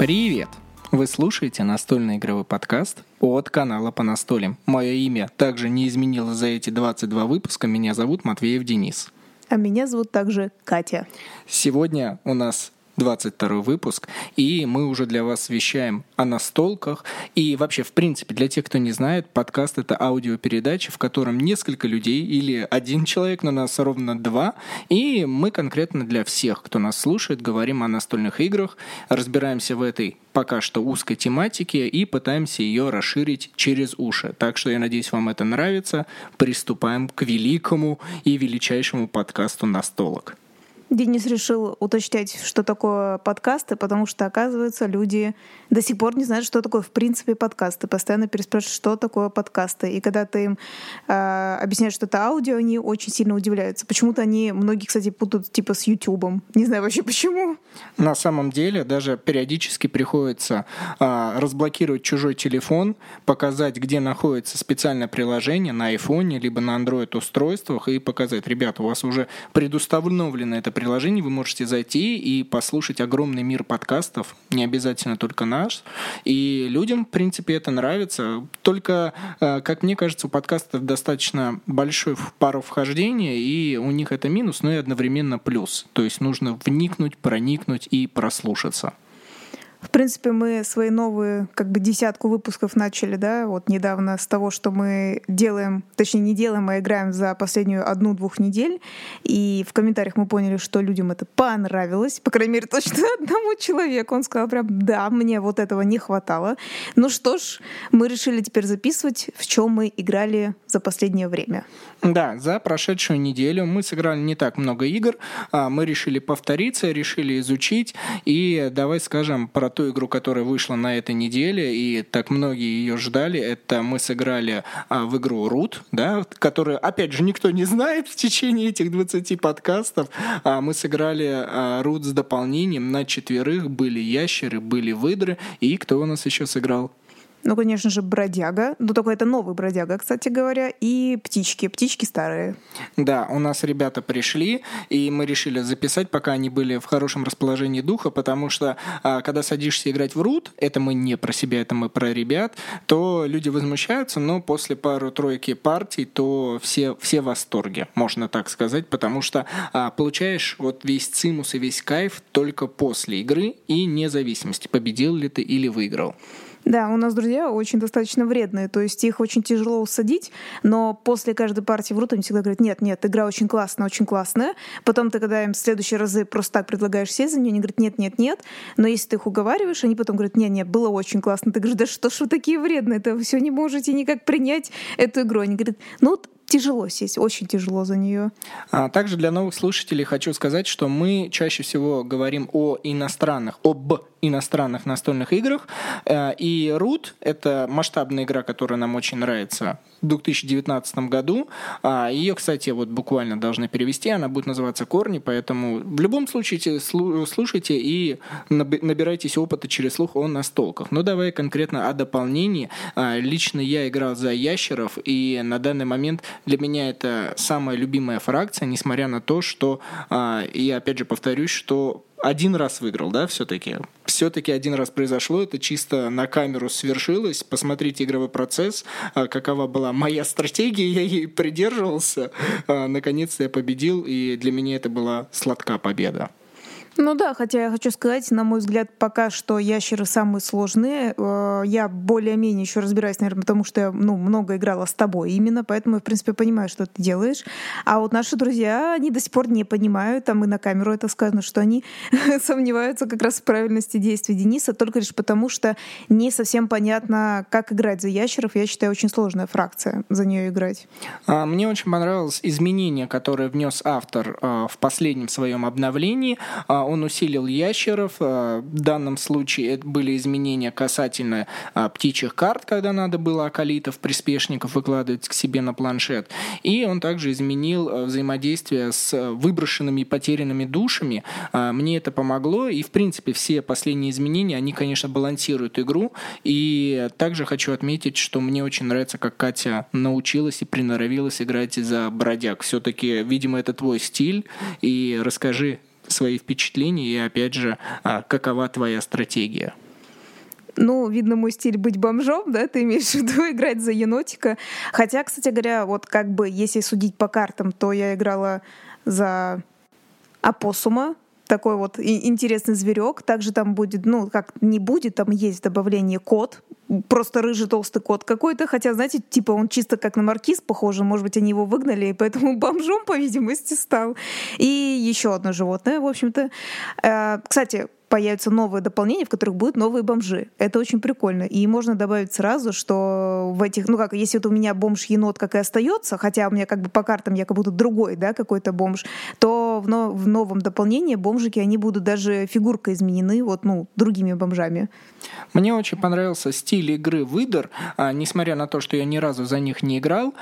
Привет! Вы слушаете настольный игровой подкаст от канала Понастолим. Мое имя также не изменилось за эти 22 выпуска. Меня зовут Матвеев Денис. А меня зовут также Катя. Сегодня у нас 22 выпуск, и мы уже для вас вещаем о настолках. И вообще, в принципе, для тех, кто не знает, подкаст — это аудиопередача, в котором несколько людей или один человек, но нас ровно два. И мы конкретно для всех, кто нас слушает, говорим о настольных играх, разбираемся в этой пока что узкой тематике и пытаемся ее расширить через уши. Так что я надеюсь, вам это нравится. Приступаем к великому и величайшему подкасту настолок. Денис решил уточнять, что такое подкасты, потому что, оказывается, люди до сих пор не знают, что такое в принципе подкасты. Постоянно переспрашивают, что такое подкасты. И когда ты им объясняешь, что это аудио, они очень сильно удивляются. Почему-то они, многие, кстати, путают типа с Ютубом. Не знаю вообще почему. На самом деле даже периодически приходится разблокировать чужой телефон, показать, где находится специальное приложение на айфоне, либо на Android-устройствах, и показать: ребята, у вас уже предустановлено это приложение, вы можете зайти и послушать огромный мир подкастов, не обязательно только наш, и людям, в принципе, это нравится. Только, как мне кажется, у подкастов достаточно большой пару вхождения, и у них это минус, но и одновременно плюс, то есть нужно вникнуть, проникнуть и прослушаться. В принципе, мы свои новые, как бы, десятку выпусков начали, да, вот недавно с того, что мы делаем, точнее не делаем, а играем за последнюю 1-2 недель, и в комментариях мы поняли, что людям это понравилось, по крайней мере, точно одному человеку, он сказал прям: да, мне вот этого не хватало. Ну что ж, мы решили теперь записывать, в чем мы играли за последнее время. Да, за прошедшую неделю мы сыграли не так много игр, мы решили повториться, решили изучить, и давай скажем про ту игру, которая вышла на этой неделе, и так многие ее ждали. Это мы сыграли в игру Рут, да, которую, опять же, никто не знает в течение этих 20 подкастов. Мы сыграли Рут с дополнением на 4, были ящеры, были выдры, и кто у нас еще сыграл? Ну, конечно же, бродяга. Ну, только это новый бродяга, кстати говоря. И птички. Птички старые. Да, у нас ребята пришли, и мы решили записать, пока они были в хорошем расположении духа, потому что, когда садишься играть в Рут, это мы не про себя, это мы про ребят, то люди возмущаются, но после пару-тройки партий, то все в восторге, можно так сказать, потому что получаешь вот весь цимус и весь кайф только после игры и независимости, победил ли ты или выиграл. Да, у нас друзья очень достаточно вредные, то есть их очень тяжело усадить, но после каждой партии врут, они всегда говорят: нет, игра очень классная, потом ты, когда им в следующие разы просто так предлагаешь сесть за нее, они говорят: нет, но если ты их уговариваешь, они потом говорят: нет, было очень классно, ты говоришь: да что ж вы такие вредные, это все не можете никак принять эту игру, они говорят: ну, тяжело сесть, очень тяжело за нее. Также для новых слушателей хочу сказать, что мы чаще всего говорим об иностранных настольных играх. И Root — это масштабная игра, которая нам очень нравится, в 2019 году. Ее, кстати, вот буквально должны перевести. Она будет называться «Корни», поэтому в любом случае слушайте и набирайтесь опыта через слух о настолках. Но давай конкретно о дополнении. Лично я играл за ящеров, и на данный момент для меня это самая любимая фракция, несмотря на то, что, я опять же повторюсь, что один раз выиграл, да, все-таки один раз произошло, это чисто на камеру свершилось. Посмотрите игровой процесс, какова была моя стратегия, я ей придерживался. Наконец-то я победил, и для меня это была сладка победа. Ну да, хотя я хочу сказать, на мой взгляд, пока что ящеры самые сложные. Я более-менее еще разбираюсь, наверное, потому что я много играла с тобой именно, поэтому я, в принципе, понимаю, что ты делаешь. А вот наши друзья, они до сих пор не понимают, там и на камеру это сказано, что они сомневаются как раз в правильности действий Дениса, только лишь потому, что не совсем понятно, как играть за ящеров. Я считаю, очень сложная фракция, за нее играть. Мне очень понравилось изменение, которое внес автор в последнем своем обновлении. Он усилил ящеров, в данном случае это были изменения касательно птичьих карт, когда надо было акколитов, приспешников выкладывать к себе на планшет, и он также изменил взаимодействие с выброшенными и потерянными душами. Мне это помогло, и в принципе все последние изменения, они, конечно, балансируют игру, и также хочу отметить, что мне очень нравится, как Катя научилась и приноровилась играть за бродяг. Все-таки, видимо, это твой стиль, и расскажи свои впечатления и, опять же, какова твоя стратегия? Ну, видно, мой стиль быть бомжом, да, ты имеешь в виду играть за енотика. Хотя, кстати говоря, вот как бы, если судить по картам, то я играла за опоссума, такой вот интересный зверек. Также там будет, ну, как не будет, там есть добавление кот, просто рыжий толстый кот какой-то, хотя, знаете, типа он чисто как на маркиз похоже, может быть, они его выгнали, и поэтому бомжом, по видимости, стал. И еще одно животное, в общем-то. Кстати, появятся новые дополнения, в которых будут новые бомжи. Это очень прикольно. И можно добавить сразу, что в этих... Ну как, если вот у меня бомж-енот как и остается, хотя у меня как бы по картам я как будто другой, да, какой-то бомж, то в новом дополнении бомжики, они будут даже фигуркой изменены, вот, ну, другими бомжами. Мне очень понравился стиль игры Выдр, несмотря на то, что я ни разу за них не играл.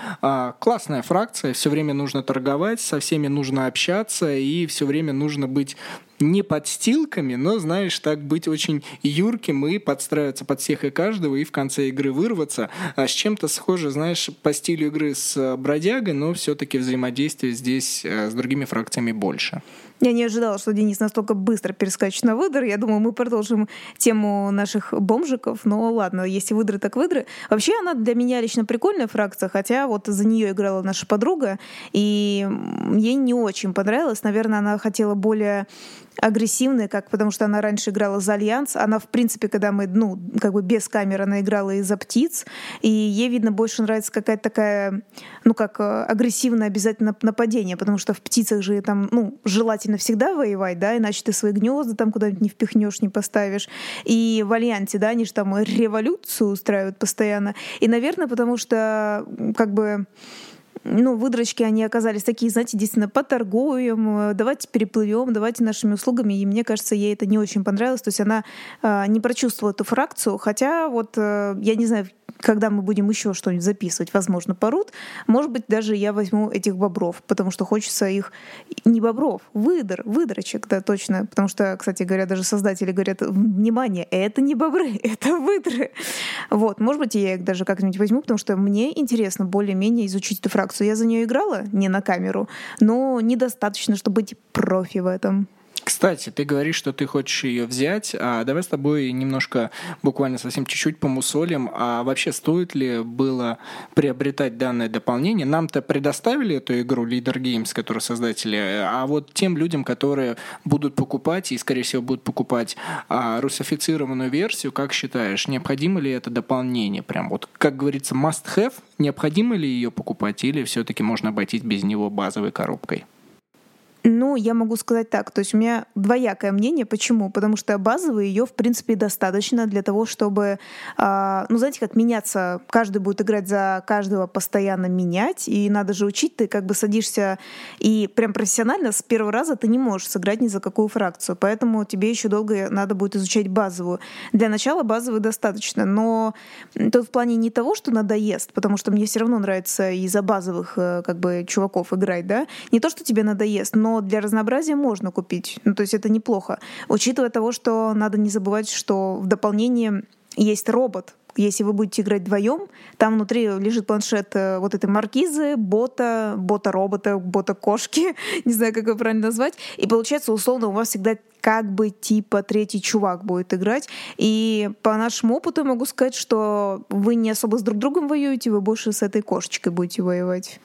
Классная фракция, все время нужно торговать, со всеми нужно общаться, и все время нужно быть... не подстилками, но, знаешь, так быть очень юрким и подстраиваться под всех и каждого, и в конце игры вырваться. А с чем-то схоже, знаешь, по стилю игры с Бродягой, но все-таки взаимодействие здесь с другими фракциями больше. Я не ожидала, что Денис настолько быстро перескачет на Выдры. Я думаю, мы продолжим тему наших бомжиков. Но ладно, если Выдры, так Выдры. Вообще она для меня лично прикольная фракция, хотя вот за нее играла наша подруга, и ей не очень понравилось. Наверное, она хотела более агрессивной, как, потому что она раньше играла за Альянс. Она, в принципе, когда мы, ну, как бы без камеры, она играла и за птиц. И ей, видно, больше нравится какая-то такая, ну, как агрессивное обязательно нападение, потому что в птицах же там, ну, желательно всегда воевать, да, иначе ты свои гнезда там куда-нибудь не впихнешь, не поставишь. И в Альянсе, да, они же там революцию устраивают постоянно. И, наверное, потому что, как бы... Ну, выдрочки, они оказались такие, знаете, действительно, поторгуем, давайте переплывем, давайте нашими услугами. И мне кажется, ей это не очень понравилось. То есть она не прочувствовала эту фракцию. Хотя вот я не знаю, когда мы будем еще что-нибудь записывать, возможно, по Рут, может быть, даже я возьму этих бобров, потому что хочется их... Не бобров, выдрочек, да, точно. Потому что, кстати говоря, даже создатели говорят, внимание, это не бобры, это выдры. Вот, может быть, я их даже как-нибудь возьму, потому что мне интересно более-менее изучить эту фракцию. Я за нее играла, не на камеру, но недостаточно, чтобы быть профи в этом. Кстати, ты говоришь, что ты хочешь ее взять. А давай с тобой немножко, буквально совсем чуть-чуть помусолим. А вообще стоит ли было приобретать данное дополнение? Нам-то предоставили эту игру Leader Games, которую создатели. А вот тем людям, которые будут покупать, и, скорее всего, будут покупать русифицированную версию, как считаешь, необходимо ли это дополнение? Прям вот, как говорится, must have. Необходимо ли ее покупать? Или все-таки можно обойтись без него базовой коробкой? Ну, я могу сказать так, то есть у меня двоякое мнение. Почему? Потому что базовой ее, в принципе, достаточно для того, чтобы, ну, знаете, как меняться. Каждый будет играть за каждого, постоянно менять, и надо же учить. Ты как бы садишься, и прям профессионально с первого раза ты не можешь сыграть ни за какую фракцию, поэтому тебе еще долго надо будет изучать базовую. Для начала базовой достаточно, но тут в плане не того, что надоест, потому что мне все равно нравится и за базовых как бы чуваков играть, да, не то, что тебе надоест, но для разнообразия можно купить. Ну, то есть это неплохо. Учитывая того, что надо не забывать, что в дополнении есть робот. Если вы будете играть вдвоем, там внутри лежит планшет вот этой маркизы, бота-робота, бота-кошки, не знаю, как его правильно назвать. И получается, условно, у вас всегда как бы типа третий чувак будет играть. И по нашему опыту я могу сказать, что вы не особо с друг другом воюете, вы больше с этой кошечкой будете воевать.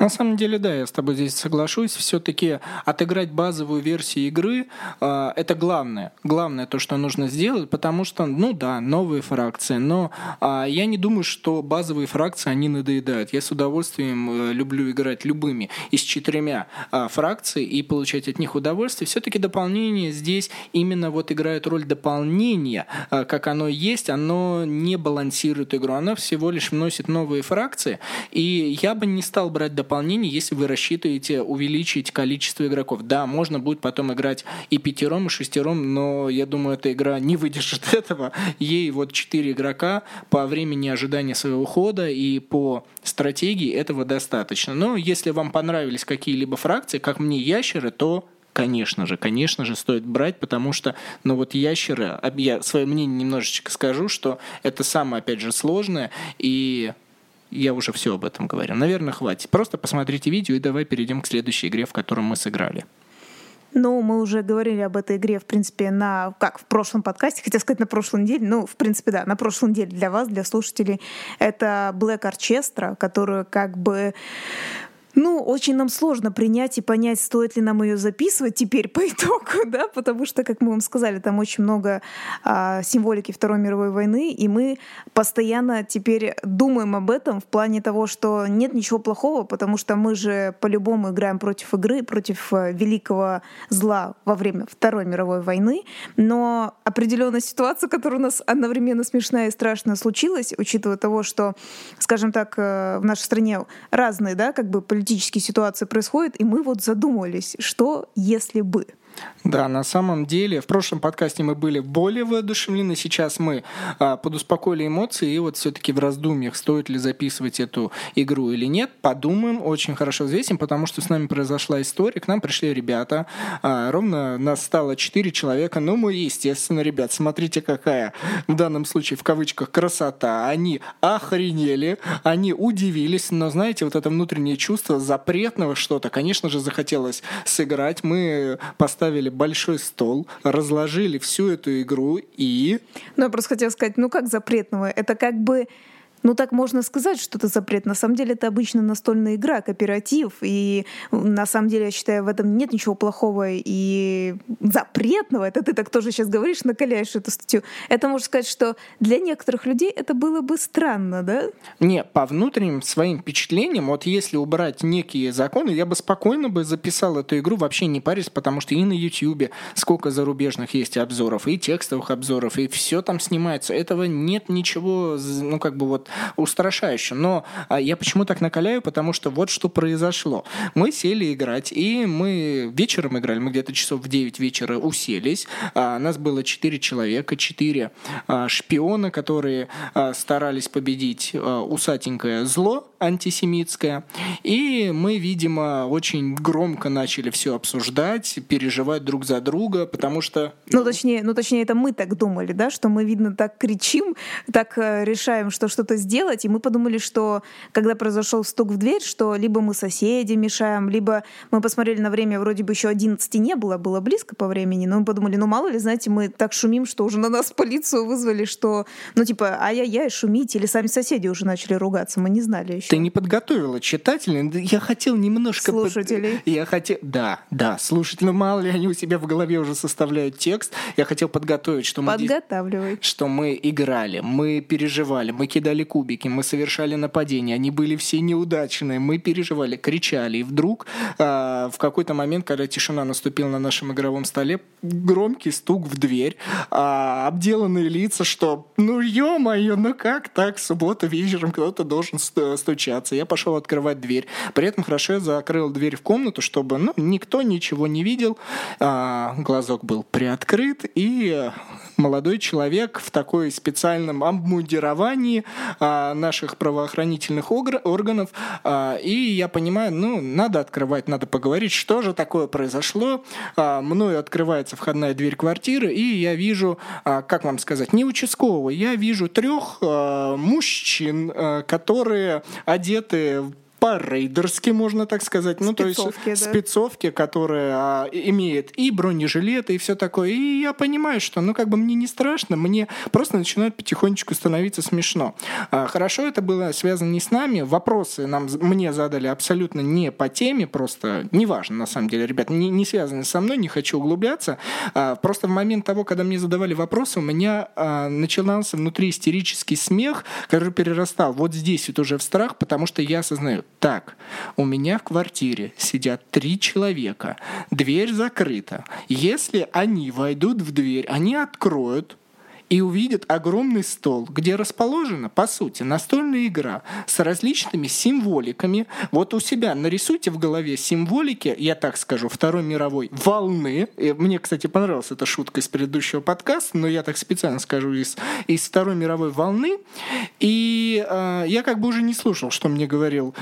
На самом деле, да, я с тобой здесь соглашусь. Все-таки отыграть базовую версию игры — это главное. Главное то, что нужно сделать, потому что, ну да, новые фракции, но я не думаю, что базовые фракции, они надоедают. Я с удовольствием люблю играть любыми из 4 фракций и получать от них удовольствие. Все-таки дополнение здесь именно вот играет роль дополнения. Как оно есть, оно не балансирует игру. Оно всего лишь вносит новые фракции. И я бы не стал брать дополнение, если вы рассчитываете увеличить количество игроков. Да, можно будет потом играть и 5, и 6, но я думаю, эта игра не выдержит этого. Ей вот 4 игрока по времени ожидания своего хода и по стратегии этого достаточно. Но если вам понравились какие-либо фракции, как мне ящеры, то конечно же, стоит брать, потому что, ну вот ящеры, я свое мнение немножечко скажу, что это самое, опять же, сложное, и я уже все об этом говорю. Наверное, хватит. Просто посмотрите видео и давай перейдем к следующей игре, в которую мы сыграли. Ну, мы уже говорили об этой игре, в принципе, в прошлом подкасте, хотя сказать, на прошлой неделе, на прошлой неделе для вас, для слушателей, это Black Orchestra, которую очень нам сложно принять и понять, стоит ли нам ее записывать теперь по итогу, да, потому что, как мы вам сказали, там очень много символики Второй мировой войны, и мы постоянно теперь думаем об этом в плане того, что нет ничего плохого, потому что мы же по-любому играем против игры, против великого зла во время Второй мировой войны, но определенная ситуация, которая у нас одновременно смешная и страшная случилась, учитывая того, что, скажем так, в нашей стране разные, да, политические ситуации происходят, и мы задумались, что если бы. Да, на самом деле, в прошлом подкасте мы были более воодушевлены, сейчас мы подуспокоили эмоции, и все-таки в раздумьях, стоит ли записывать эту игру или нет, подумаем, очень хорошо взвесим, потому что с нами произошла история, к нам пришли ребята, ровно нас стало 4 человека, мы, естественно, ребят, смотрите, какая в данном случае, в кавычках, красота, они охренели, они удивились, но, знаете, это внутреннее чувство запретного что-то, конечно же, захотелось сыграть, мы поставили большой стол, разложили всю эту игру и... я просто хотела сказать, как запретного? Это так можно сказать, что это запрет. На самом деле это обычно настольная игра, кооператив, и на самом деле, я считаю, в этом нет ничего плохого и запретного. Это ты так тоже сейчас говоришь, накаляешь эту статью. Это можно сказать, что для некоторых людей это было бы странно, да? Не, по внутренним своим впечатлениям, если убрать некие законы, я бы спокойно записал эту игру, вообще не парясь, потому что и на Ютьюбе сколько зарубежных есть обзоров, и текстовых обзоров, и все там снимается. Этого нет ничего, устрашающе. Но я почему так накаляю? Потому что что произошло. Мы сели играть, и мы вечером играли, мы где-то часов в 9 вечера уселись. Нас было 4 человека, 4 шпиона, которые старались победить усатенькое зло антисемитское. И мы, видимо, очень громко начали все обсуждать, переживать друг за друга, потому что... Точнее, это мы так думали, да, что мы, видно, так кричим, так решаем, что что-то сделать, и мы подумали, что когда произошел стук в дверь, что либо мы соседи мешаем, либо мы посмотрели на время, вроде бы еще 11 не было, было близко по времени, но мы подумали, мало ли, знаете, мы так шумим, что уже на нас полицию вызвали, что, ай-яй-яй, шумите, или сами соседи уже начали ругаться, мы не знали еще. Ты не подготовила читателей, я хотел немножко... Слушателей. Да, слушателей, мало ли, они у себя в голове уже составляют текст, я хотел подготовить, что мы... Подготавливай. Что мы играли, мы переживали, мы кидали кубики, мы совершали нападения, они были все неудачные, мы переживали, кричали, и вдруг в какой-то момент, когда тишина наступила на нашем игровом столе, громкий стук в дверь, обделанные лица, что ё-моё, как так, суббота вечером кто-то должен стучаться, я пошел открывать дверь, при этом хорошо я закрыл дверь в комнату, чтобы никто ничего не видел, глазок был приоткрыт, и молодой человек в такой специальном обмундировании наших правоохранительных органов, и я понимаю, надо открывать, надо поговорить, что же такое произошло. Мною открывается входная дверь квартиры, и я вижу, как вам сказать, не участкового, я вижу 3 мужчин, которые одеты по-рейдерски, можно так сказать. Спецовки, которые имеют и бронежилеты, и все такое. И я понимаю, что мне не страшно, мне просто начинает потихонечку становиться смешно. Хорошо, это было связано не с нами. Вопросы мне задали абсолютно не по теме, просто неважно, на самом деле, ребят, не связаны со мной, не хочу углубляться. Просто в момент того, когда мне задавали вопросы, у меня начинался внутри истерический смех, который перерастал здесь уже в страх, потому что я осознаю, так, у меня в квартире сидят 3 человека, дверь закрыта. Если они войдут в дверь, они откроют и увидят огромный стол, где расположена, по сути, настольная игра с различными символиками. У себя нарисуйте в голове символики, я так скажу, Второй мировой волны. И мне, кстати, понравилась эта шутка из предыдущего подкаста, но я так специально скажу, из Второй мировой волны. И я уже не слушал, что мне говорил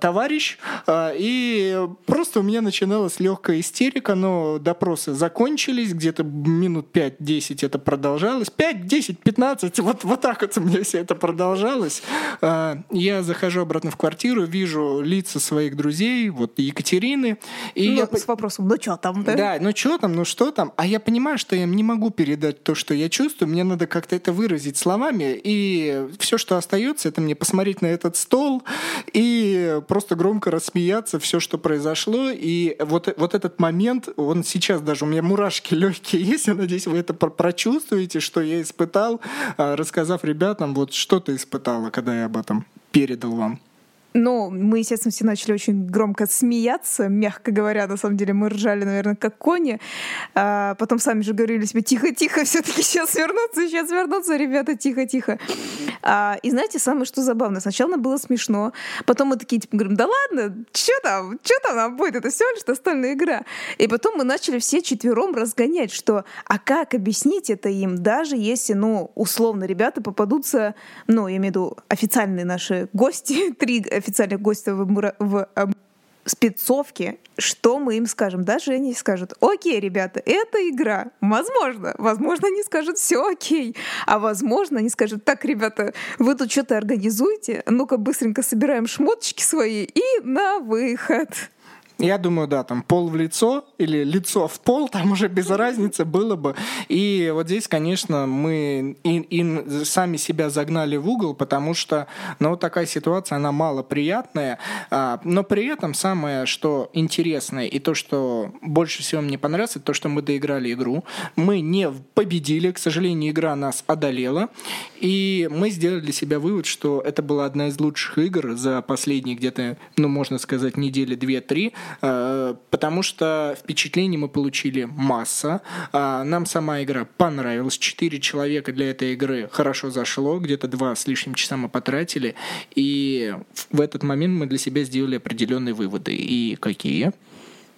товарищ, и просто у меня начиналась легкая истерика, но допросы закончились, где-то минут 5-10 это продолжалось, 5 5, 10, 15, вот так вот у меня все это продолжалось. Я захожу обратно в квартиру, вижу лица своих друзей, вот Екатерины. И я с вопросом, ну что там? А я понимаю, что я не могу передать то, что я чувствую, мне надо как-то это выразить словами, и все, что остается, это мне посмотреть на этот стол и просто громко рассмеяться, все, что произошло, и вот этот момент, он сейчас даже, у меня мурашки легкие есть, я надеюсь, вы это прочувствуете, что я испытал, рассказав ребятам, вот что ты испытала, когда я об этом передал вам. Ну, мы, естественно, все начали очень громко смеяться, мягко говоря, на самом деле мы ржали, наверное, как кони. А потом сами же говорили себе: тихо-тихо, все-таки сейчас вернутся, ребята, тихо-тихо. И знаете, самое что забавное, сначала было смешно, потом мы такие типа говорим: да ладно, что там нам будет, это все лишь настольная игра. И потом мы начали все четвером разгонять, что, а как объяснить это им, даже если, ну, условно, ребята попадутся, ну, я имею в виду официальные наши гости, 3 официальных гостей в спецовке, что мы им скажем? Даже они скажут: окей, ребята, это игра. Возможно, они скажут: все окей. А возможно, они скажут: так, ребята, вы тут что-то организуете, ну-ка быстренько собираем шмоточки свои и на выход. Я думаю, да, там пол в лицо или лицо в пол, там уже без разницы было бы. И вот здесь, конечно, мы и сами себя загнали в угол, потому что, ну, вот такая ситуация, она малоприятная. Но при этом самое, что интересное, и то, что больше всего мне понравилось, это то, что мы доиграли игру. Мы не победили, к сожалению, игра нас одолела. И мы сделали для себя вывод, что это была одна из лучших игр за последние где-то, ну, можно сказать, недели 2-3, потому что впечатлений мы получили масса. Нам сама игра понравилась. 4 человека для этой игры хорошо зашло. Где-то 2 с лишним часа мы потратили. И в этот момент мы для себя сделали определенные выводы. И какие?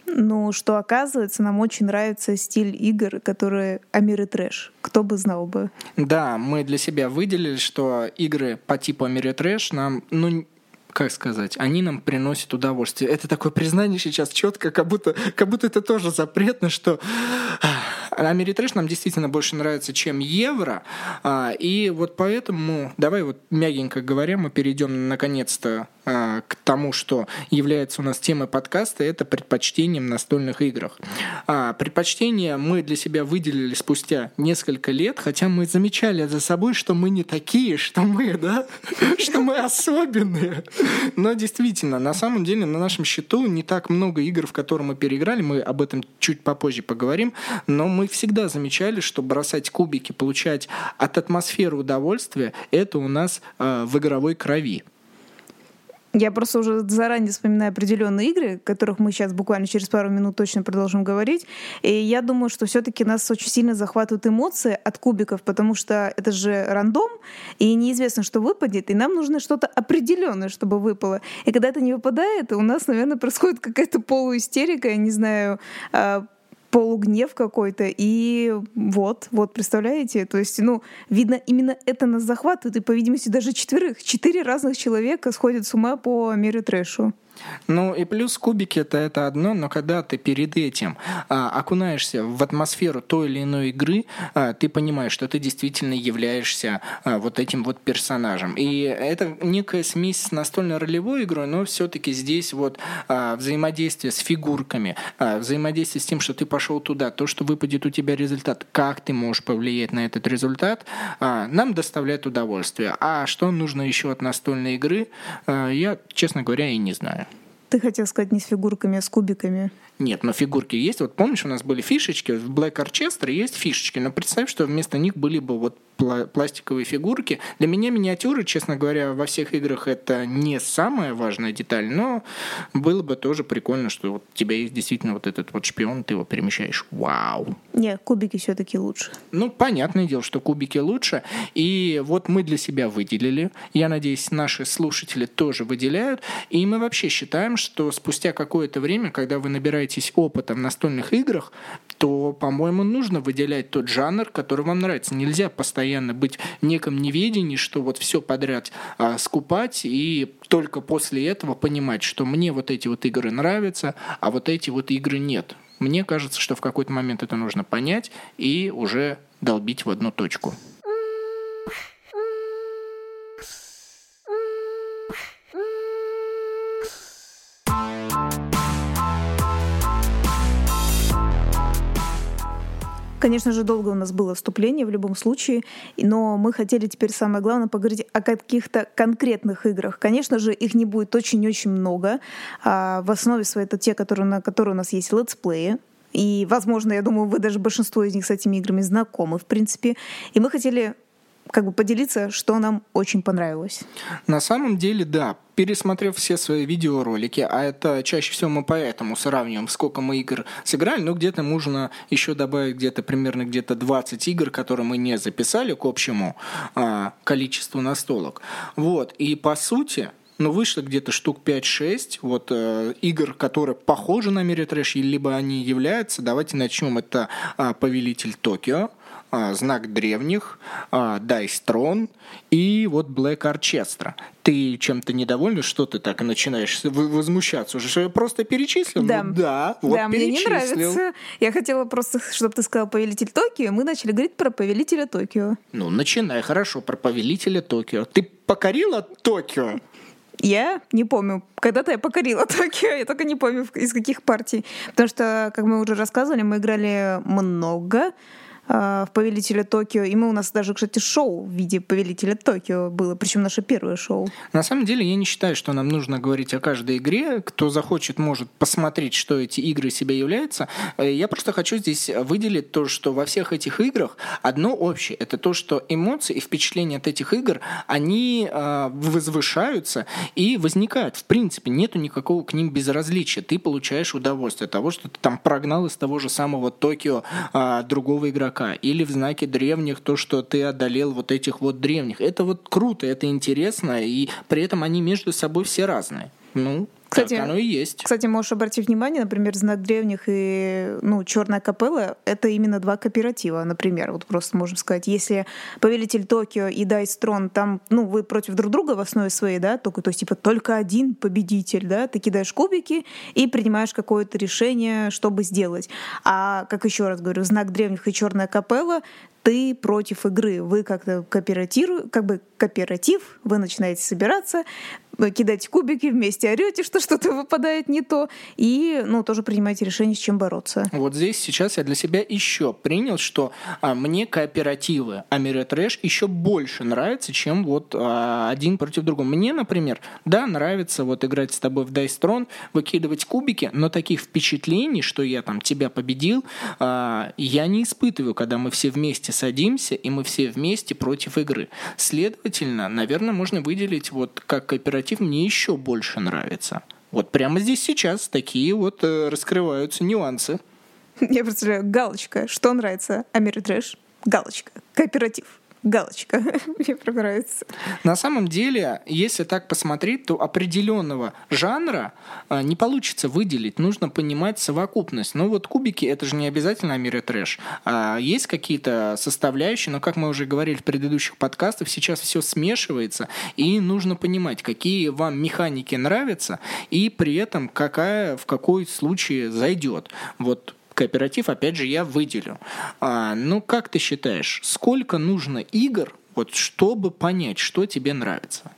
Ну, что оказывается, нам очень нравится стиль игр, которые «Мир трэш». Кто бы знал бы. Да, мы для себя выделили, что игры по типу «Мир трэш» нам... ну, как сказать, они нам приносят удовольствие. Это такое признание сейчас четко, как будто это тоже запретно, что Америтрэш нам действительно больше нравится, чем евро. И вот поэтому, давай вот мягенько говоря, мы перейдем наконец-то к тому, что является у нас темой подкаста, это предпочтением в настольных играх. Предпочтение мы для себя выделили спустя несколько лет, хотя мы замечали за собой, что мы не такие, что мы особенные. Но действительно, на самом деле на нашем счету не так много игр, в которые мы переиграли, мы об этом чуть попозже поговорим, но мы всегда замечали, что бросать кубики, получать от атмосферы удовольствие, это у нас в игровой крови. Я просто уже заранее вспоминаю определенные игры, о которых мы сейчас буквально через пару минут точно продолжим говорить. И я думаю, что все-таки нас очень сильно захватывают эмоции от кубиков, потому что это же рандом, и неизвестно, что выпадет, и нам нужно что-то определенное, чтобы выпало. И когда это не выпадает, у нас, наверное, происходит какая-то полуистерика, я не знаю, полугнев какой-то, и вот, представляете? То есть, ну, видно, именно это нас захватывает, и, по видимости, даже 4 разных человека сходят с ума по «Миру трэшу». Ну и плюс кубики это одно, но когда ты перед этим окунаешься в атмосферу той или иной игры, ты понимаешь, что ты действительно являешься вот этим вот персонажем. И это некая смесь с настольно-ролевой игрой, но все-таки здесь вот взаимодействие с фигурками, взаимодействие с тем, что ты пошел туда, то, что выпадет у тебя результат, как ты можешь повлиять на этот результат, нам доставляет удовольствие. А что нужно еще от настольной игры, я, честно говоря, и не знаю. Ты хотел сказать не с фигурками, а с кубиками. Нет, но фигурки есть. Вот помнишь, у нас были фишечки, в Black Orchestra есть фишечки, но представь, что вместо них были бы вот пластиковые фигурки. Для меня миниатюры, честно говоря, во всех играх это не самая важная деталь, но было бы тоже прикольно, что вот у тебя есть действительно вот этот вот шпион, ты его перемещаешь. Вау! Нет, кубики все-таки лучше. Ну, понятное дело, что кубики лучше. И вот мы для себя выделили. Я надеюсь, наши слушатели тоже выделяют. И мы вообще считаем, что спустя какое-то время, когда вы набираетесь опыта в настольных играх, то, по-моему, нужно выделять тот жанр, который вам нравится. Нельзя постоянно быть в неком неведении, что вот все подряд скупать и только после этого понимать, что мне вот эти вот игры нравятся, а вот эти вот игры нет. Мне кажется, что в какой-то момент это нужно понять и уже долбить в одну точку. Конечно же, долго у нас было вступление в любом случае, но мы хотели теперь, самое главное, поговорить о каких-то конкретных играх. Конечно же, их не будет очень-очень много. В основе своей это те, на которые у нас есть летсплеи. И, возможно, я думаю, вы даже большинство из них с этими играми знакомы, в принципе. И мы хотели поделиться, что нам очень понравилось. На самом деле, да. Пересмотрев все свои видеоролики, а это чаще всего мы поэтому сравниваем, сколько мы игр сыграли, но где-то нужно еще добавить примерно 20 игр, которые мы не записали к общему количеству настолок. Вот, и по сути... Но вышло где-то штук 5-6 игр, которые похожи на Мир трэша, либо они являются. Давайте начнем. Это «Повелитель Токио», «Знак древних», «Дайс Трон» и «Black Orchestra». Ты чем-то недовольна, что ты так начинаешь возмущаться уже? Что я просто перечислил? Да, перечислил. Мне не нравится. Я хотела просто, чтобы ты сказал «Повелитель Токио», и мы начали говорить про «Повелителя Токио». Ну, начинай, хорошо, про «Повелителя Токио». Ты покорила Токио? Я не помню. Когда-то я покорила Токио, я только не помню, из каких партий. Потому что, как мы уже рассказывали, мы играли много в «Повелителя Токио», и у нас даже, кстати, шоу в виде «Повелителя Токио» было, причем наше первое шоу. На самом деле, я не считаю, что нам нужно говорить о каждой игре. Кто захочет, может посмотреть, что эти игры себе являются. Я просто хочу здесь выделить то, что во всех этих играх одно общее. Это то, что эмоции и впечатления от этих игр, они возвышаются и возникают. В принципе, нету никакого к ним безразличия. Ты получаешь удовольствие от того, что ты там прогнал из того же самого Токио другого игрока. Или в «Знаке древних» то, что ты одолел этих древних. Это круто, это интересно, и при этом они между собой все разные. Кстати, так оно и есть. Кстати, можешь обратить внимание, например, «Знак древних» и «Чёрная капелла» — это именно два кооператива, например. Просто можем сказать, если «Повелитель Токио» и «Дайс Трон», там, вы против друг друга в основе своей, да, только один победитель, да, ты кидаешь кубики и принимаешь какое-то решение, чтобы сделать. А, как еще раз говорю, «Знак древних» и «Чёрная капелла» ты против игры, вы как-то кооператив, вы начинаете собираться, кидаете кубики, вместе орете, что что-то выпадает не то, и тоже принимаете решение, с чем бороться. Вот здесь сейчас я для себя еще принял, что мне кооперативы Мир трэша еще больше нравятся, чем один против другого. Мне, например, нравится играть с тобой в Дайс Трон, выкидывать кубики, но таких впечатлений, что я тебя победил, я не испытываю, когда мы все вместе садимся, и мы все вместе против игры. Следовательно, наверное, можно выделить, как кооператив мне еще больше нравится. Прямо здесь сейчас такие раскрываются нюансы. Я представляю, галочка, что нравится Мир трэша, галочка, кооператив. Галочка. Мне нравится. На самом деле, если так посмотреть, то определенного жанра не получится выделить. Нужно понимать совокупность. Кубики — это же не обязательно Мир трэша. Есть какие-то составляющие, но, как мы уже говорили в предыдущих подкастах, сейчас все смешивается, и нужно понимать, какие вам механики нравятся, и при этом в какой случае зайдет. Кооператив, опять же, я выделю. Как ты считаешь, сколько нужно игр, чтобы понять, что тебе нравится?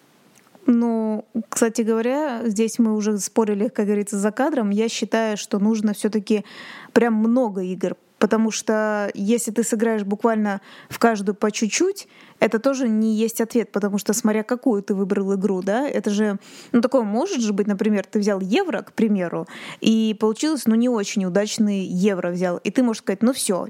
Кстати говоря, здесь мы уже спорили, как говорится, за кадром. Я считаю, что нужно все-таки прям много игр. Потому что если ты сыграешь буквально в каждую по чуть-чуть, это тоже не есть ответ, потому что смотря какую ты выбрал игру, да, это же, такое может же быть, например, ты взял евро, к примеру, и получилось, не очень удачный евро взял, и ты можешь сказать, все,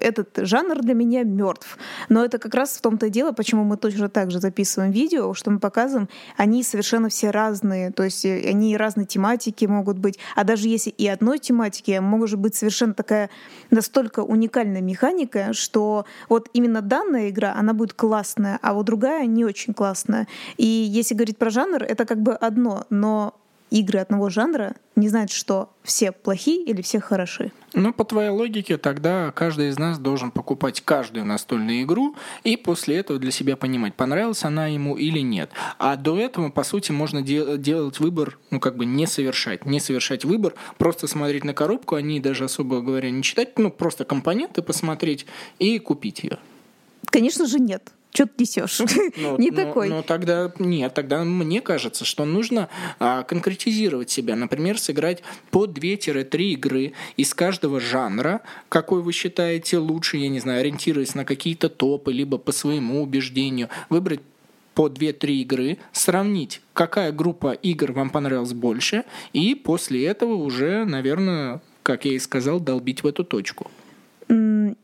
этот жанр для меня мертв. Но это как раз в том-то и дело, почему мы точно так же записываем видео, что мы показываем, они совершенно все разные, то есть они разной тематики могут быть, а даже если и одной тематики, может быть совершенно такая... настолько уникальная механика, что именно данная игра, она будет классная, а другая не очень классная. И если говорить про жанр, это одно, но игры одного жанра не знают, что все плохие или все хороши. По твоей логике, тогда каждый из нас должен покупать каждую настольную игру и после этого для себя понимать, понравилась она ему или нет. А до этого, по сути, можно делать выбор, не совершать выбор, просто смотреть на коробку, о ней даже особо говоря не читать, просто компоненты посмотреть и купить ее. Конечно же, нет. что ты несешь? Не такой. Ну, тогда нет, тогда мне кажется, что нужно конкретизировать себя. Например, сыграть по 2-3 игры из каждого жанра, какой вы считаете лучше, я не знаю, ориентируясь на какие-то топы, либо по своему убеждению. Выбрать по 2-3 игры, сравнить, какая группа игр вам понравилась больше, и после этого уже, наверное, как я и сказал, долбить в эту точку.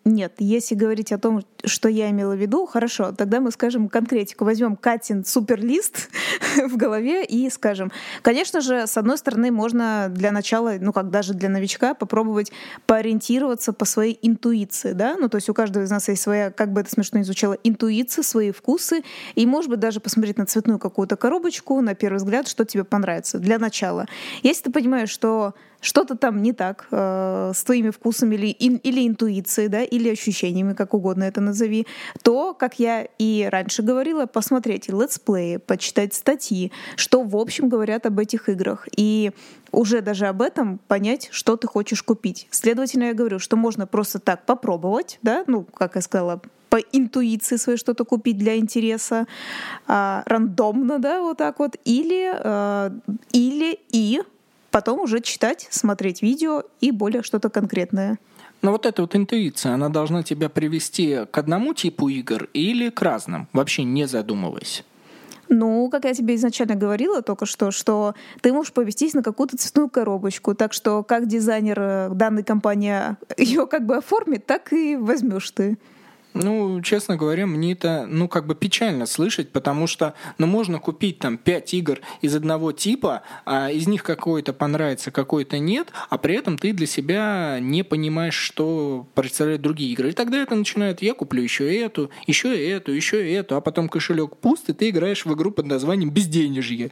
Нет, если говорить о том, что я имела в виду, хорошо, тогда мы скажем конкретику, возьмем Катин суперлист в голове и скажем. Конечно же, с одной стороны, можно для начала, ну как даже для новичка, попробовать поориентироваться по своей интуиции, да, ну то есть у каждого из нас есть своя, как бы это смешно ни звучало, интуиция, свои вкусы, и может быть даже посмотреть на цветную какую-то коробочку, на первый взгляд, что тебе понравится для начала. Если ты понимаешь, что что-то там не так с твоими вкусами или интуицией, да, или ощущениями, как угодно это назови, то, как я и раньше говорила, посмотреть летсплеи, почитать статьи, что, в общем, говорят об этих играх. И уже даже об этом понять, что ты хочешь купить. Следовательно, я говорю, что можно просто так попробовать, да, ну, как я сказала, по интуиции своей что-то купить для интереса, рандомно, да, вот так вот, или потом уже читать, смотреть видео и более что-то конкретное. Но вот эта вот интуиция, она должна тебя привести к одному типу игр или к разным, вообще не задумываясь? Ну, как я тебе изначально говорила только что ты можешь повестись на какую-то цветную коробочку, так что как дизайнер данной компании ее как бы оформит, так и возьмешь ты. Ну, честно говоря, мне это, ну, как бы печально слышать, потому что, ну, можно купить там 5 игр из одного типа, а из них какой-то понравится, какой-то нет, а при этом ты для себя не понимаешь, что представляют другие игры. И тогда это начинает, я куплю еще эту, а потом кошелек пуст, и ты играешь в игру под названием «Безденежье».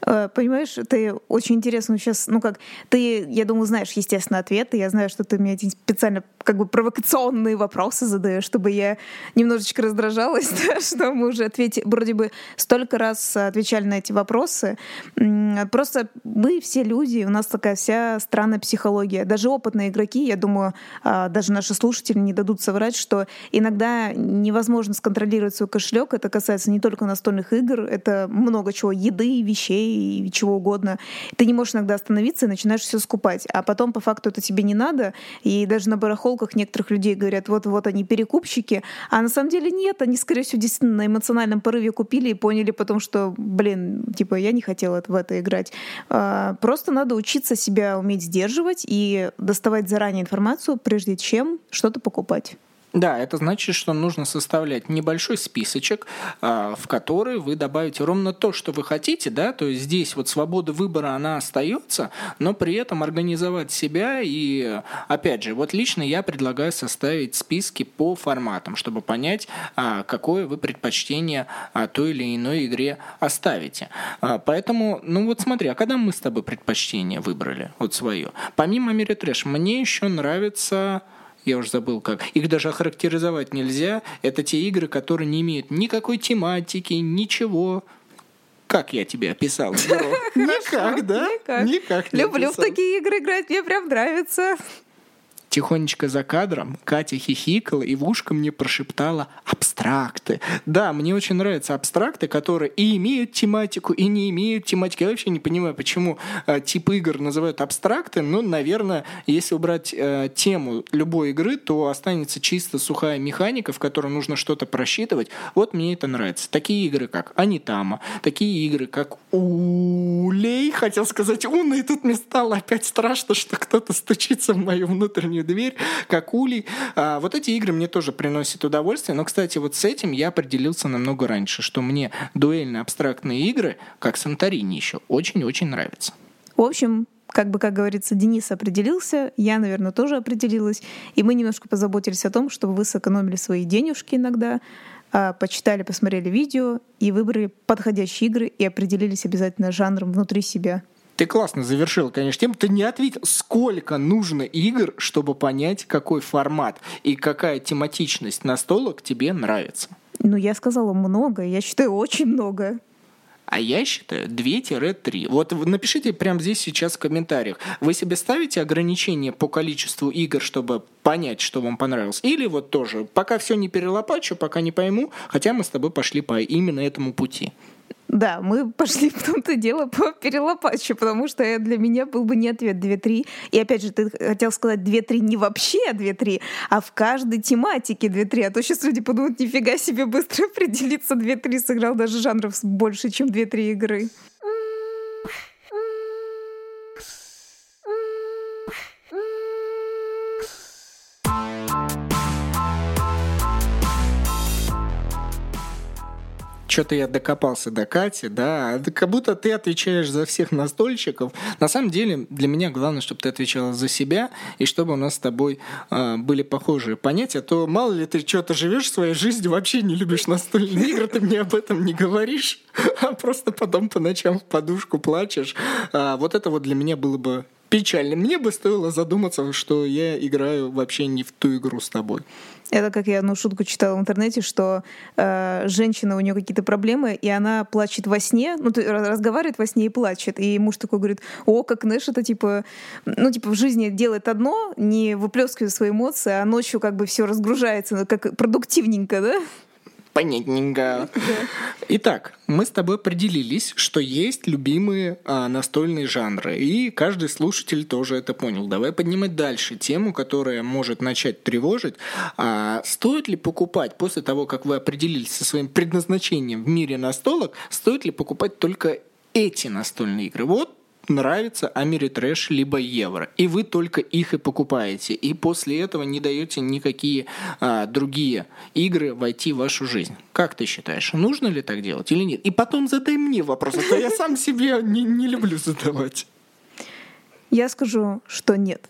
Понимаешь, ты очень интересно сейчас, ну, как, ты, я думаю, знаешь, естественно, ответы, я знаю, что ты мне эти специально, как бы, провокационные вопросы задаешь, чтобы я немножечко раздражалась, да, что мы уже ответили, вроде бы столько раз отвечали на эти вопросы. Просто мы все люди, у нас такая вся странная психология. Даже опытные игроки, я думаю, даже наши слушатели не дадут соврать, что иногда невозможно сконтролировать свой кошелек. Это касается не только настольных игр, это много чего, еды, вещей и чего угодно. Ты не можешь иногда остановиться и начинаешь все скупать. А потом по факту это тебе не надо. И даже на барахолках некоторых людей говорят, вот они перекупщики, а на самом деле нет, они, скорее всего, действительно на эмоциональном порыве купили и поняли потом, что, я не хотела в это играть. Просто надо учиться себя уметь сдерживать и доставать заранее информацию, прежде чем что-то покупать. Да, это значит, что нужно составлять небольшой списочек, в который вы добавите ровно то, что вы хотите, да, то есть здесь вот свобода выбора, она остается, но при этом организовать себя и, опять же, вот лично я предлагаю составить списки по форматам, чтобы понять, какое вы предпочтение той или иной игре оставите. Поэтому, смотри, а когда мы с тобой предпочтение выбрали, вот свое? Помимо Мира трэша, мне еще нравится... Я уже забыл как. Их даже охарактеризовать нельзя. Это те игры, которые не имеют никакой тематики, ничего. Как я тебе описал? Никак, да? Никак. Люблю в такие игры играть, мне прям нравится. Тихонечко за кадром Катя хихикала и в ушко мне прошептала «абстракты». Да, мне очень нравятся абстракты, которые и имеют тематику, и не имеют тематики. Я вообще не понимаю, почему тип игр называют абстракты. Но, наверное, если убрать тему любой игры, то останется чисто сухая механика, в которой нужно что-то просчитывать. Вот мне это нравится. Такие игры, как Анитама, такие игры, как Улей. Хотел сказать «уна», и тут мне стало опять страшно, что кто-то стучится в мою внутреннюю дверь, как Улей. Вот эти игры мне тоже приносят удовольствие, но, кстати, вот с этим я определился намного раньше, что мне дуэльно-абстрактные игры, как Санторини еще, очень-очень нравятся. В общем, как говорится, Денис определился, я, наверное, тоже определилась, и мы немножко позаботились о том, чтобы вы сэкономили свои денежки иногда, почитали, посмотрели видео и выбрали подходящие игры и определились обязательно жанром внутри себя. Ты классно завершил, конечно, тему. Ты не ответил, сколько нужно игр, чтобы понять, какой формат и какая тематичность настолок тебе нравится. Я сказала много, я считаю, очень много. А я считаю 2-3. Вот напишите прямо здесь сейчас в комментариях. Вы себе ставите ограничения по количеству игр, чтобы понять, что вам понравилось? Или вот тоже, пока все не перелопачу, пока не пойму, хотя мы с тобой пошли по именно этому пути. Да, мы пошли в том-то дело по перелопачу, потому что для меня был бы не ответ 2-3. И опять же, ты хотел сказать 2-3 не вообще 2-3, а в каждой тематике 2-3. А то сейчас люди подумают, нифига себе, быстро определиться 2-3. Сыграл даже жанров больше, чем 2-3 игры. Что-то я докопался до Кати, да, как будто ты отвечаешь за всех настольщиков. На самом деле для меня главное, чтобы ты отвечала за себя, и чтобы у нас с тобой были похожие понятия, то мало ли ты что-то живешь своей жизнью, вообще не любишь настольные игры, ты мне об этом не говоришь, а просто потом по ночам в подушку плачешь. Вот это вот для меня было бы печально. Мне бы стоило задуматься, что я играю вообще не в ту игру с тобой. Это как я одну шутку читала в интернете, что женщина, у нее какие-то проблемы, и она плачет во сне, ну, разговаривает во сне и плачет. И муж такой говорит: о, как Нэш, это типа, ну, типа в жизни делает одно, не выплескивает свои эмоции, а ночью как бы все разгружается, ну, как продуктивненько, да? Понятненько. Итак, мы с тобой определились, что есть любимые настольные жанры, и каждый слушатель тоже это понял. Давай поднимать дальше тему, которая может начать тревожить. Стоит ли покупать, после того, как вы определились со своим предназначением в мире настолок, стоит ли покупать только эти настольные игры? Вот нравится Мир трэша либо Евро, и вы только их и покупаете, и после этого не даете никакие другие игры войти в вашу жизнь. Как ты считаешь, нужно ли так делать или нет? И потом задай мне вопрос, а то я сам себе не люблю задавать. Я скажу, что нет.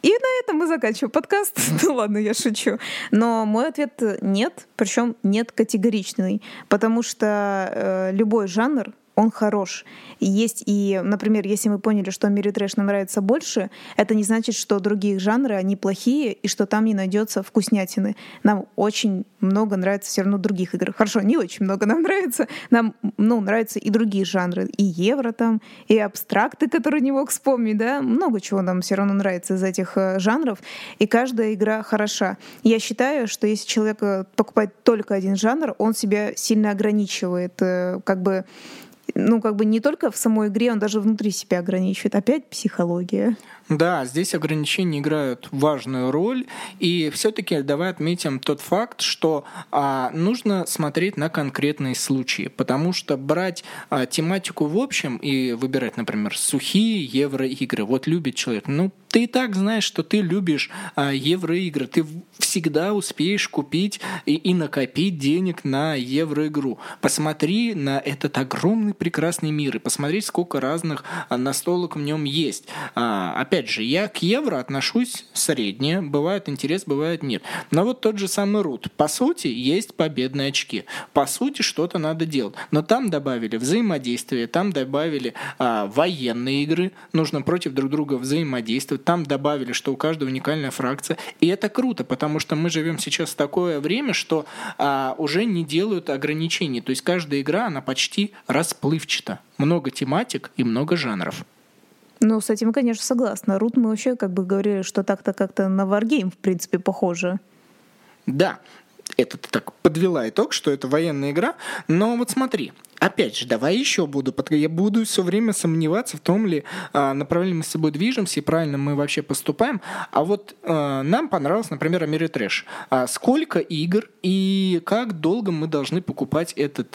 И на этом мы заканчиваем подкаст. Ну ладно, я шучу. Но мой ответ нет, причем нет категоричный, потому что любой жанр, он хорош. Есть и, например, если мы поняли, что Мир трэша нам нравится больше, это не значит, что другие жанры, они плохие, и что там не найдется вкуснятины. Нам очень много нравится все равно других игр. Хорошо, не очень много нам нравится. Нам, ну, нравятся и другие жанры. И евро там, и абстракты, которые не мог вспомнить, да. Много чего нам все равно нравится из этих жанров. И каждая игра хороша. Я считаю, что если человек покупает только один жанр, он себя сильно ограничивает, как бы не только в самой игре, он даже внутри себя ограничивает. Опять психология. Да, здесь ограничения играют важную роль. И все-таки давай отметим тот факт, что нужно смотреть на конкретные случаи. Потому что брать тематику в общем и выбирать, например, сухие евроигры. Вот любит человек. Ну, ты и так знаешь, что ты любишь евроигры. Ты всегда успеешь купить и накопить денег на евроигру. Посмотри на этот огромный прекрасный мир и посмотри, сколько разных настолок в нем есть. Опять же, я к евро отношусь средне. Бывает интерес, бывает нет. Но вот тот же самый Рут. По сути, есть победные очки. По сути, что-то надо делать. Но там добавили взаимодействие, там добавили военные игры. Нужно против друг друга взаимодействовать. Там добавили, что у каждого уникальная фракция. И это круто, потому что мы живем сейчас в такое время, что уже не делают ограничений. То есть каждая игра, она почти расплывчата. Много тематик и много жанров. Ну, с этим, конечно, согласна. Рут, мы вообще как бы говорили, что так-то как-то на Wargame, в принципе, похоже. Да, это ты так подвела итог, что это военная игра. Но вот смотри, опять же, давай еще я буду все время сомневаться в том ли направлении мы с собой движемся и правильно мы вообще поступаем. А вот нам понравилось, например, Мир трэша. Сколько игр и как долго мы должны покупать этот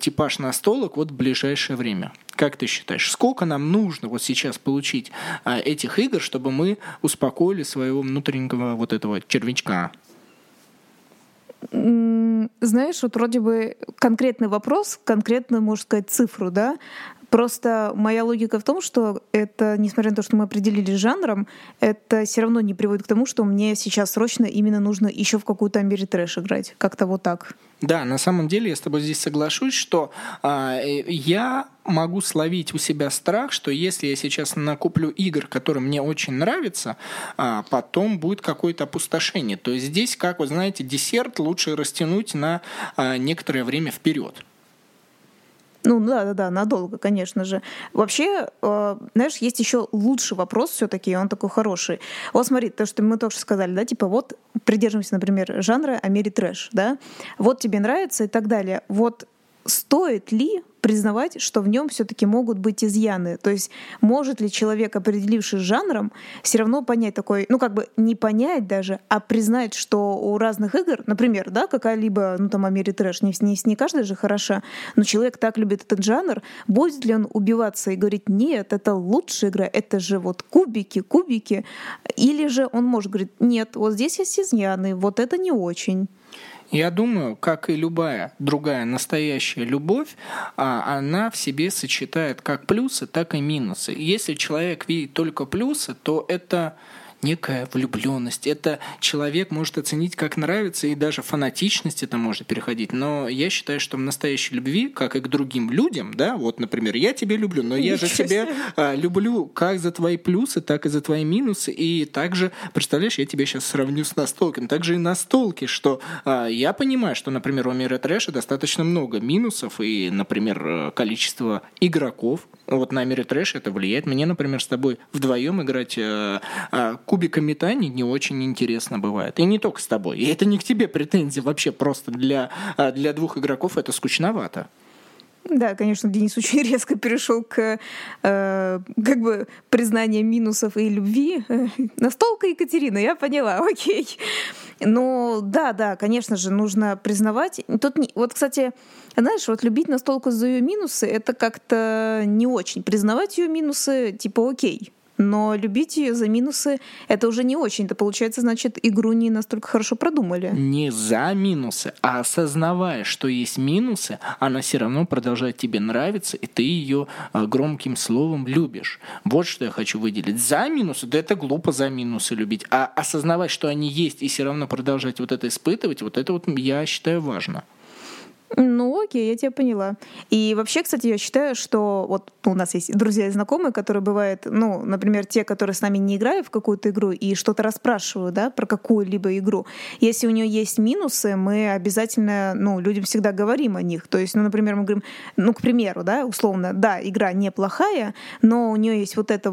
типаж настолок вот в ближайшее время? Как ты считаешь, сколько нам нужно вот сейчас получить этих игр, чтобы мы успокоили своего внутреннего вот этого червячка? Знаешь, вот вроде бы конкретный вопрос, конкретную, можно сказать, цифру, да? Просто моя логика в том, что это, несмотря на то, что мы определились жанром, это все равно не приводит к тому, что мне сейчас срочно именно нужно еще в какую-то Мир трэша играть. Как-то вот так. Да, на самом деле я с тобой здесь соглашусь, что я могу словить у себя страх, что если я сейчас накуплю игр, которые мне очень нравятся, потом будет какое-то опустошение. То есть здесь, как вы знаете, десерт лучше растянуть на некоторое время вперед. Ну да, надолго, конечно же. Вообще, знаешь, есть еще лучший вопрос все-таки, он такой хороший. Вот смотри, то, что мы только что сказали, да, типа вот придерживаемся, например, жанра о мире трэш, да, вот тебе нравится и так далее. Вот стоит ли признавать, что в нем все-таки могут быть изъяны? То есть может ли человек, определившись жанром, все равно понять такой, ну как бы не понять даже, а признать, что у разных игр, например, да, какая-либо, ну там о мире трэш, не каждая же хороша, но человек так любит этот жанр, будет ли он убиваться и говорить, нет, это лучшая игра, это же вот кубики, или же он может говорить, нет, вот здесь есть изъяны, вот это не очень. Я думаю, как и любая другая настоящая любовь, она в себе сочетает как плюсы, так и минусы. Если человек видит только плюсы, то это некая влюбленность. Это человек может оценить, как нравится, и даже фанатичность это может переходить. Но я считаю, что в настоящей любви, как и к другим людям, да, вот, например, я тебя люблю, но я же тебя люблю как за твои плюсы, так и за твои минусы. И также, представляешь, я тебя сейчас сравню с настолками. Также и настолки, что я понимаю, что, например, у мира трэша достаточно много минусов, и, например, количество игроков. Вот на мире трэша это влияет. Мне, например, с тобой вдвоем играть кубика метаний не очень интересно бывает. И не только с тобой. И это не к тебе претензии вообще, просто для двух игроков это скучновато. Да, конечно, Денис очень резко перешел к как бы признанию минусов и любви. Настолка Екатерина, я поняла, окей. Но да, конечно же, нужно признавать. Тут не, вот, кстати, знаешь, вот любить настолку за ее минусы, это как-то не очень. Признавать ее минусы, типа, окей. Но любить ее за минусы это уже не очень. Это получается, значит, игру не настолько хорошо продумали. Не за минусы, а осознавая, что есть минусы, она все равно продолжает тебе нравиться, и ты ее громким словом любишь. Вот что я хочу выделить. За минусы, да это глупо за минусы любить. А осознавать, что они есть, и все равно продолжать вот это испытывать, вот это вот я считаю важно. Ну окей, я тебя поняла. И вообще, кстати, я считаю, что вот у нас есть друзья и знакомые, которые бывают, ну, например, те, которые с нами не играют в какую-то игру и что-то расспрашивают, да, про какую-либо игру. Если у нее есть минусы, мы обязательно, ну, людям всегда говорим о них. То есть, ну, например, мы говорим, ну, к примеру, да, условно, да, игра неплохая, но у нее есть вот это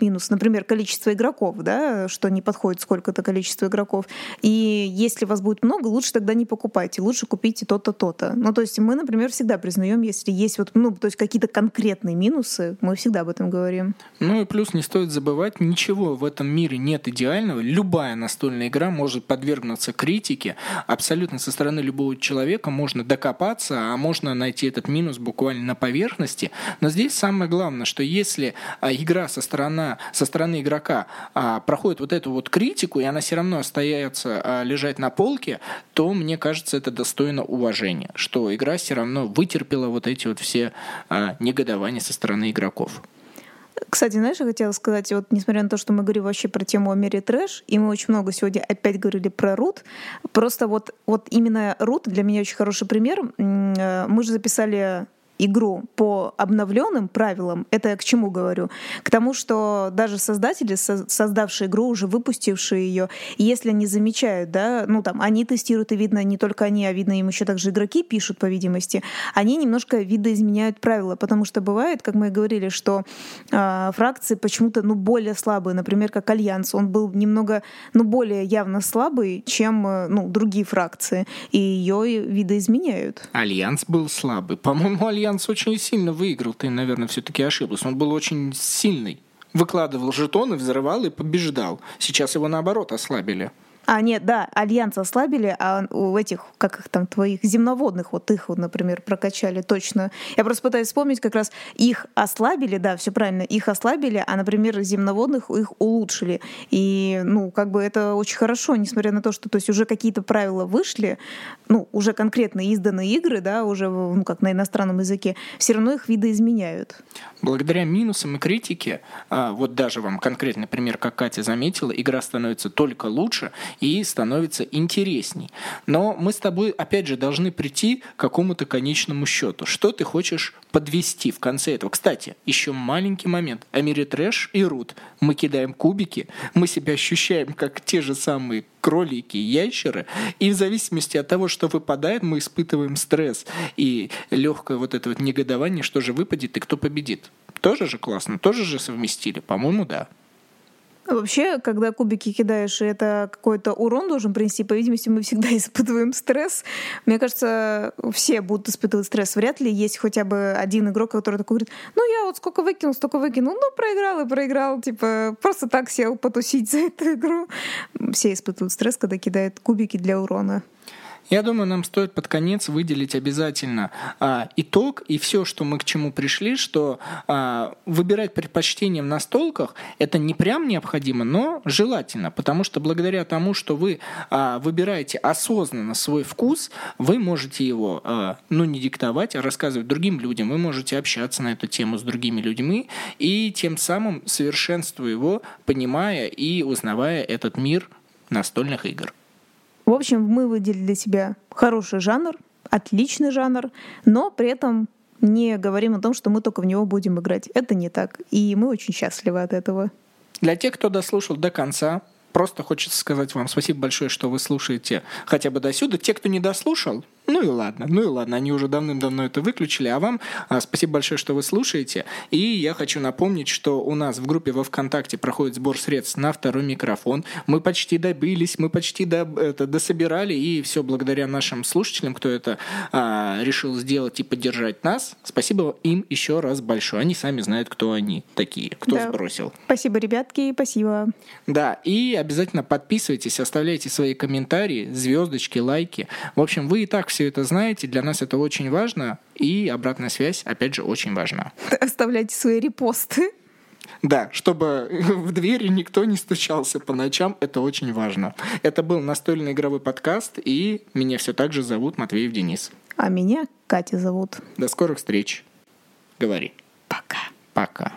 минус, например, количество игроков, да, что не подходит сколько-то количество игроков. И если вас будет много, лучше тогда не покупайте, лучше купите то-то, то-то. Ну, то есть мы, например, всегда признаем, если есть вот, ну, то есть какие-то конкретные минусы, мы всегда об этом говорим. Ну и плюс не стоит забывать, ничего в этом мире нет идеального. Любая настольная игра может подвергнуться критике. Абсолютно со стороны любого человека можно докопаться, а можно найти этот минус буквально на поверхности. Но здесь самое главное, что если игра со стороны игрока проходит вот эту вот критику, и она все равно остается лежать на полке, то, мне кажется, это достойно уважения. Что игра все равно вытерпела вот эти вот все негодования со стороны игроков. Кстати, знаешь, я хотела сказать, вот несмотря на то, что мы говорим вообще про тему о мире трэш, и мы очень много сегодня опять говорили про Рут, просто вот именно Рут для меня очень хороший пример. Мы же записали игру по обновленным правилам, это я к чему говорю? К тому, что даже создатели, создавшие игру, уже выпустившие ее, если они замечают, да, ну там, они тестируют, и видно, не только они, а видно, им еще также игроки пишут, по видимости, они немножко видоизменяют правила, потому что бывает, как мы и говорили, что фракции почему-то, ну, более слабые, например, как Альянс, он был немного, ну, более явно слабый, чем, ну, другие фракции, и ее видоизменяют. Альянс был слабый. По-моему, Альянс очень сильно выиграл, ты, наверное, все-таки ошиблась. Он был очень сильный. Выкладывал жетоны, взрывал и побеждал. Сейчас его, наоборот, ослабили. А, нет, да, Альянс ослабили, а у этих, как их там, твоих земноводных, вот их, вот, например, прокачали точно. Я просто пытаюсь вспомнить, как раз их ослабили, да, все правильно, их ослабили, а, например, земноводных их улучшили. И, ну, как бы это очень хорошо, несмотря на то, что, то есть уже какие-то правила вышли, ну, уже конкретно изданные игры, да, уже, ну, как на иностранном языке, все равно их видоизменяют. Благодаря минусам и критике, вот даже вам конкретный пример, как Катя заметила, игра становится только лучше, и становится интересней. Но мы с тобой, опять же, должны прийти к какому-то конечному счету. Что ты хочешь подвести в конце этого? Кстати, еще маленький момент. О мире трэш и Рут. Мы кидаем кубики, мы себя ощущаем как те же самые кролики, ящеры, и в зависимости от того, что выпадает, мы испытываем стресс и легкое вот это вот негодование, что же выпадет и кто победит. Тоже же классно, тоже же совместили, по-моему, да. Вообще, когда кубики кидаешь, это какой-то урон должен принести. По видимости, мы всегда испытываем стресс. Мне кажется, все будут испытывать стресс. Вряд ли есть хотя бы один игрок, который такой говорит: ну, я вот сколько выкинул, столько выкинул. Ну, проиграл и проиграл. Типа, просто так сел потусить за эту игру. Все испытывают стресс, когда кидают кубики для урона. Я думаю, нам стоит под конец выделить обязательно итог и все, что мы к чему пришли, что выбирать предпочтение в настолках это не прям необходимо, но желательно, потому что благодаря тому, что вы выбираете осознанно свой вкус, вы можете его, не диктовать, а рассказывать другим людям, вы можете общаться на эту тему с другими людьми и тем самым совершенствуя его, понимая и узнавая этот мир настольных игр. В общем, мы выделили для себя хороший жанр, отличный жанр, но при этом не говорим о том, что мы только в него будем играть. Это не так, и мы очень счастливы от этого. Для тех, кто дослушал до конца, просто хочется сказать вам спасибо большое, что вы слушаете хотя бы досюда. Те, кто не дослушал, ну и ладно, они уже давным-давно это выключили. А вам спасибо большое, что вы слушаете. И я хочу напомнить, что у нас в группе во ВКонтакте проходит сбор средств на второй микрофон. Мы почти добились, дособирали. И все благодаря нашим слушателям, кто это решил сделать и поддержать нас. Спасибо им еще раз большое. Они сами знают, кто они такие, кто сбросил. Спасибо, ребятки, спасибо. Да, и обязательно подписывайтесь, оставляйте свои комментарии, звездочки, лайки. В общем, вы и так все это знаете, для нас это очень важно, и обратная связь, опять же, очень важна. Оставляйте свои репосты. Да, чтобы в двери никто не стучался по ночам, это очень важно. Это был настольный игровой подкаст, и меня все так же зовут Матвеев Денис. А меня Катя зовут. До скорых встреч. Говори. Пока. Пока.